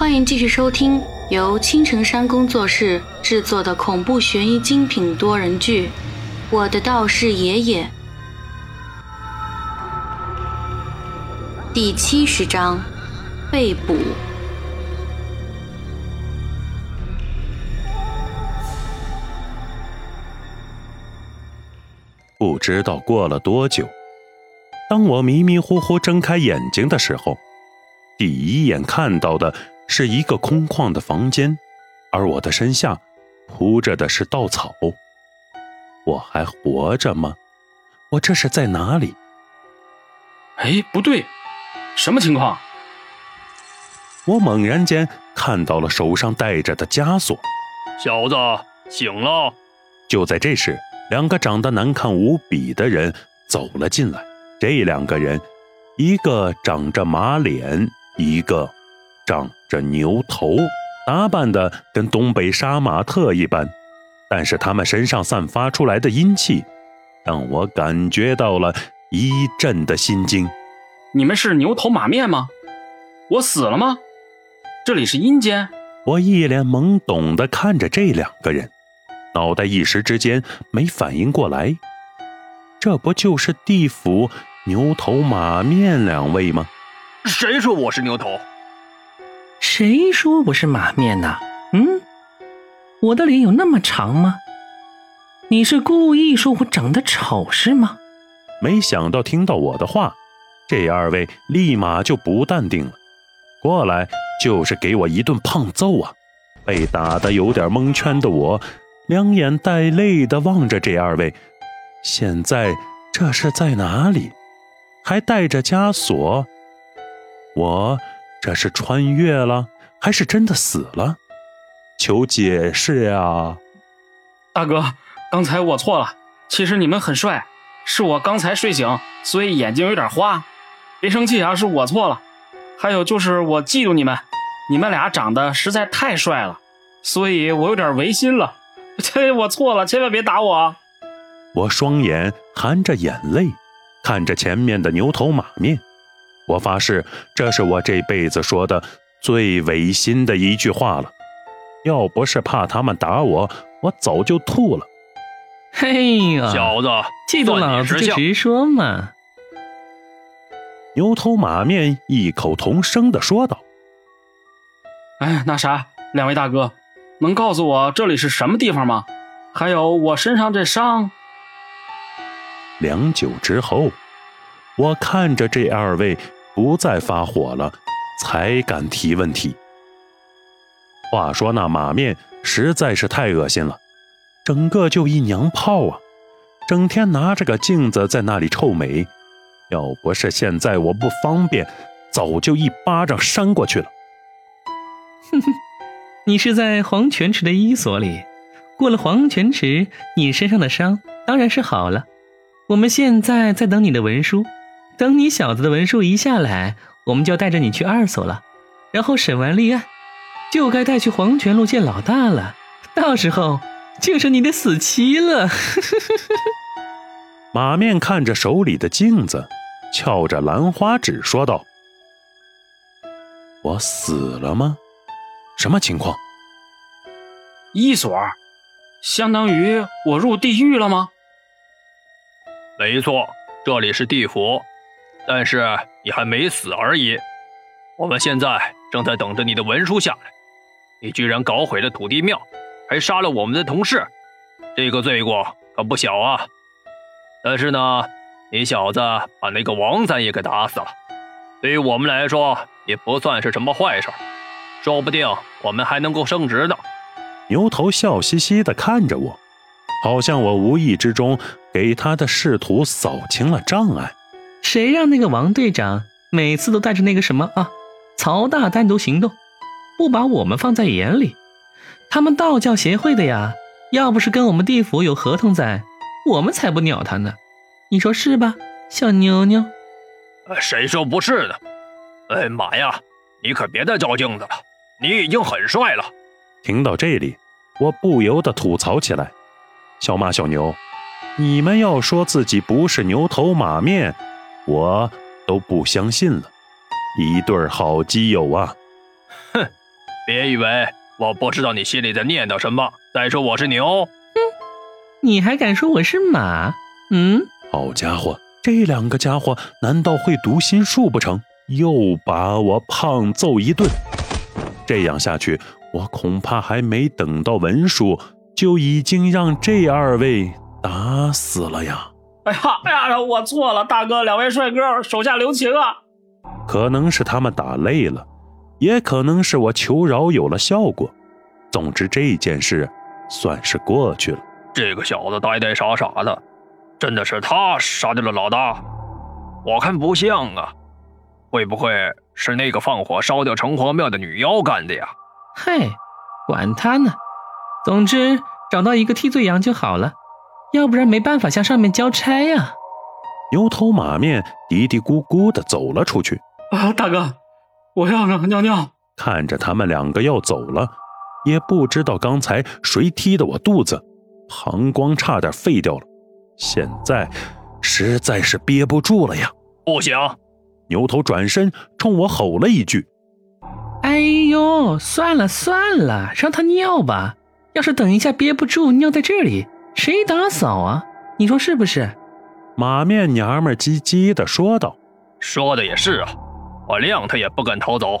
欢迎继续收听由青城山工作室制作的恐怖悬疑精品多人剧《我的道士爷爷》第70章被捕。不知道过了多久，当我迷迷糊糊睁开眼睛的时候，第一眼看到的是一个空旷的房间，而我的身下铺着的是稻草。我还活着吗？我这是在哪里？哎，不对，什么情况？我猛然间看到了手上戴着的枷锁。小子，醒了！就在这时，两个长得难看无比的人走了进来。这两个人，一个长着马脸，一个长着牛头，打扮的跟东北杀马特一般，但是他们身上散发出来的阴气让我感觉到了一阵的心惊。你们是牛头马面吗？我死了吗？这里是阴间？我一脸懵懂地看着这两个人，脑袋一时之间没反应过来。这不就是地府牛头马面两位吗？谁说我是牛头？谁说我是马面呢？我的脸有那么长吗？你是故意说我长得丑是吗？没想到听到我的话，这二位立马就不淡定了，过来就是给我一顿胖揍啊！被打得有点蒙圈的我，两眼带泪地望着这二位。现在这是在哪里？还带着枷锁？我这是穿越了，还是真的死了？求解释啊！大哥，刚才我错了，其实你们很帅，是我刚才睡醒，所以眼睛有点花，别生气啊，是我错了。还有就是我嫉妒你们，你们俩长得实在太帅了，所以我有点违心了，我错了，千万别打我。我双眼含着眼泪看着前面的牛头马面，我发誓这是我这辈子说的最违心的一句话了，要不是怕他们打我，我早就吐了。嘿呀，小子，嫉妒老子就直说嘛！牛头马面异口同声地说道。哎，那啥，两位大哥，能告诉我这里是什么地方吗？还有我身上这伤。良久之后，我看着这二位不再发火了，才敢提问题。话说那马面实在是太恶心了，整个就一娘炮啊，整天拿着个镜子在那里臭美，要不是现在我不方便，早就一巴掌扇过去了。哼哼，你是在黄泉池的伊索里，过了黄泉池，你身上的伤当然是好了。我们现在在等你的文书，等你小子的文书一下来，我们就要带着你去二所了，然后审完立案，就该带去黄泉路见老大了，到时候就是你的死期了。马面看着手里的镜子，翘着兰花指说道：我死了吗？什么情况？一所相当于我入地狱了吗？没错，这里是地府，但是你还没死而已。我们现在正在等着你的文书下来。你居然搞毁了土地庙，还杀了我们的同事，这个罪过可不小啊。但是呢，你小子把那个王三也给打死了，对于我们来说也不算是什么坏事，说不定我们还能够升职呢。牛头笑嘻嘻地看着我，好像我无意之中给他的仕途扫清了障碍。谁让那个王队长每次都带着那个什么啊，曹大单独行动，不把我们放在眼里。他们道教协会的呀，要不是跟我们地府有合同在，我们才不鸟他呢。你说是吧，小妞妞？谁说不是的？哎妈呀，你可别再照镜子了，你已经很帅了。听到这里，我不由得吐槽起来：小马小牛，你们要说自己不是牛头马面，我都不相信了，一对好基友啊。哼，别以为我不知道你心里在念叨什么。再说我是牛。你还敢说我是马？好家伙，这两个家伙难道会读心术不成？又把我胖揍一顿。这样下去，我恐怕还没等到文书，就已经让这二位打死了呀。哎呀，我错了，大哥，两位帅哥，手下留情啊。可能是他们打累了，也可能是我求饶有了效果。总之这件事算是过去了。这个小子呆傻傻的，真的是他杀掉了老大？我看不像啊，会不会是那个放火烧掉城隍庙的女妖干的呀？嘿，管他呢，总之找到一个替罪羊就好了，要不然没办法向上面交差呀。牛头马面嘀嘀咕咕地走了出去。大哥，我要尿尿。看着他们两个要走了，也不知道刚才谁踢的我肚子，膀胱差点废掉了，现在实在是憋不住了呀。不行！牛头转身冲我吼了一句。哎呦，算了，让他尿吧，要是等一下憋不住尿在这里，谁打扫啊？你说是不是？马面娘们唧唧地说道。说的也是啊，我谅他也不敢逃走。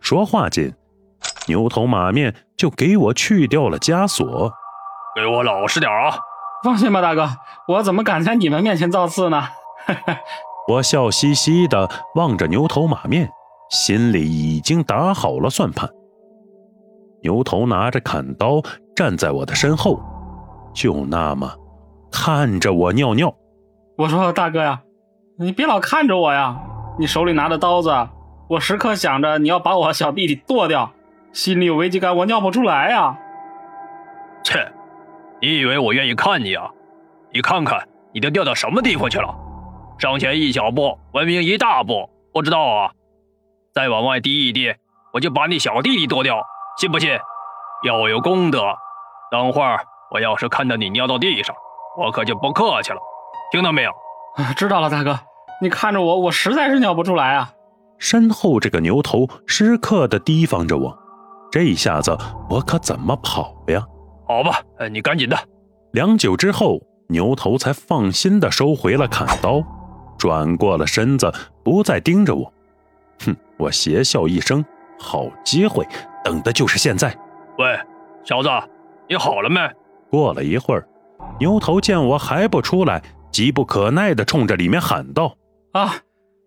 说话间，牛头马面就给我去掉了枷锁。给我老实点啊！放心吧，大哥，我怎么敢在你们面前造次呢？我笑嘻嘻地望着牛头马面，心里已经打好了算盘。牛头拿着砍刀站在我的身后，就那么看着我尿尿。我说大哥呀，你别老看着我呀，你手里拿着刀子，我时刻想着你要把我小弟弟剁掉，心里有危机感，我尿不出来呀。切，你以为我愿意看你啊？你看看你都掉到什么地方去了，上前一小步，文明一大步，不知道啊？再往外滴一滴，我就把你小弟弟剁掉，信不信？要有功德，等会儿我要是看到你尿到地上，我可就不客气了，听到没有？知道了，大哥，你看着我，我实在是尿不出来啊。身后这个牛头时刻地提防着我，这下子我可怎么跑呀？好吧，你赶紧的。良久之后，牛头才放心地收回了砍刀，转过了身子，不再盯着我。我邪笑一声，好机会，等的就是现在。喂，小子，你好了没？过了一会儿，牛头见我还不出来，急不可耐地冲着里面喊道：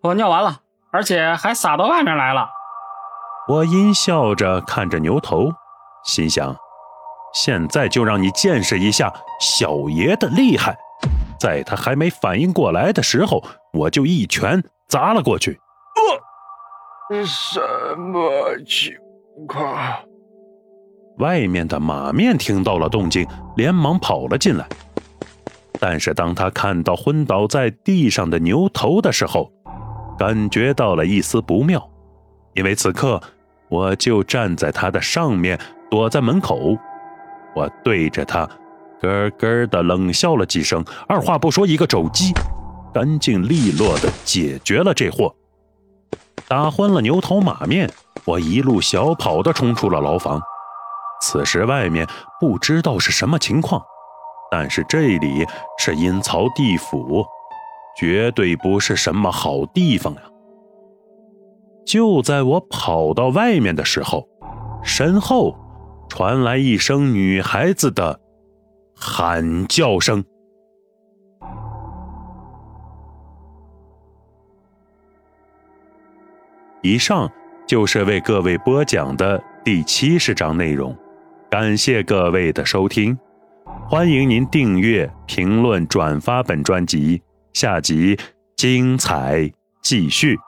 我尿完了，而且还洒到外面来了。我阴笑着看着牛头，心想，现在就让你见识一下小爷的厉害。在他还没反应过来的时候，我就一拳砸了过去。什么情况？外面的马面听到了动静，连忙跑了进来。但是当他看到昏倒在地上的牛头的时候，感觉到了一丝不妙，因为此刻我就站在他的上面，躲在门口。我对着他咯咯地冷笑了几声，二话不说一个肘击，干净利落地解决了这货。打昏了牛头马面，我一路小跑地冲出了牢房。此时外面不知道是什么情况，但是这里是阴曹地府，绝对不是什么好地方啊。就在我跑到外面的时候，身后传来一声女孩子的喊叫声。以上就是为各位播讲的第70章内容，感谢各位的收听，欢迎您订阅、评论、转发本专辑，下集精彩继续。